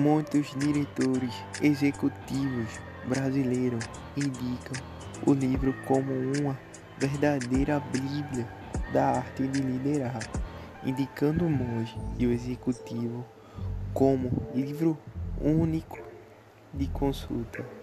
Muitos diretores executivos brasileiros indicam o livro como uma verdadeira bíblia da arte de liderar, indicando o monge e o executivo como livro único de consulta.